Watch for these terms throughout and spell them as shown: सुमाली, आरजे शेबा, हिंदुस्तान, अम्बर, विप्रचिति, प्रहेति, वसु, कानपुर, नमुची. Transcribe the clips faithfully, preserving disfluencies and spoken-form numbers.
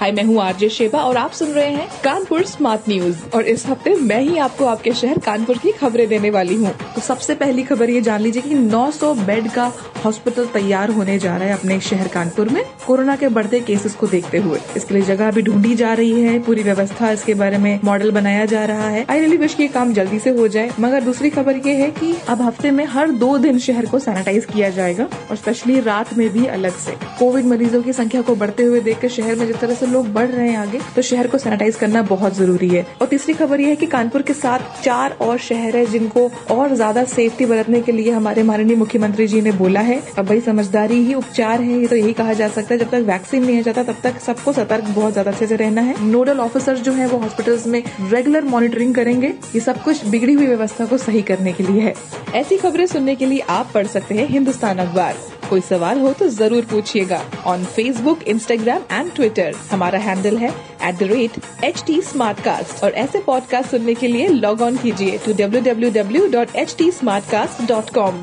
हाय, मैं हूँ आरजे शेबा और आप सुन रहे हैं कानपुर स्मार्ट न्यूज। और इस हफ्ते मैं ही आपको आपके शहर कानपुर की खबरें देने वाली हूँ। तो सबसे पहली खबर ये जान लीजिए कि नौ सौ बेड का हॉस्पिटल तैयार होने जा रहा है अपने शहर कानपुर में, कोरोना के बढ़ते केसेस को देखते हुए। इसके लिए जगह अभी ढूंढी जा रही है, पूरी व्यवस्था इसके बारे में मॉडल बनाया जा रहा है। आई रियली विश कि ये काम जल्दी से हो जाए। मगर दूसरी खबर ये है कि अब हफ्ते में हर दो दिन शहर को सैनिटाइज किया जाएगा और स्पेशली रात में भी अलग से। कोविड मरीजों की संख्या को बढ़ते हुए देख कर शहर में जिस तरह से लोग बढ़ रहे हैं आगे, तो शहर को सैनिटाइज करना बहुत जरूरी है। और तीसरी खबर ये है कि कानपुर के साथ चार और शहर है जिनको और ज्यादा सेफ्टी बरतने के लिए हमारे माननीय मुख्यमंत्री जी ने बोला है। अब भाई समझदारी ही उपचार है, ये तो यही कहा जा सकता है। जब तक वैक्सीन नहीं आ जाता तब तक सबको सतर्क बहुत ज्यादा अच्छे से रहना है। नोडल ऑफिसर जो है वो हॉस्पिटल्स में रेगुलर मॉनिटरिंग करेंगे। ये सब कुछ बिगड़ी हुई व्यवस्था को सही करने के लिए है। ऐसी खबरें सुनने के लिए आप पढ़ सकते हैं हिंदुस्तान अखबार। कोई सवाल हो तो जरूर पूछिएगा on Facebook, Instagram and Twitter. हमारा हैंडल है at the rate H T Smartcast. और ऐसे पॉडकास्ट सुनने के लिए लॉग ऑन कीजिए to W W W dot H T Smartcast dot com.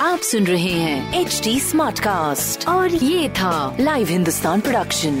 आप सुन रहे हैं एच टी स्मार्टकास्ट और ये था लाइव हिंदुस्तान प्रोडक्शन।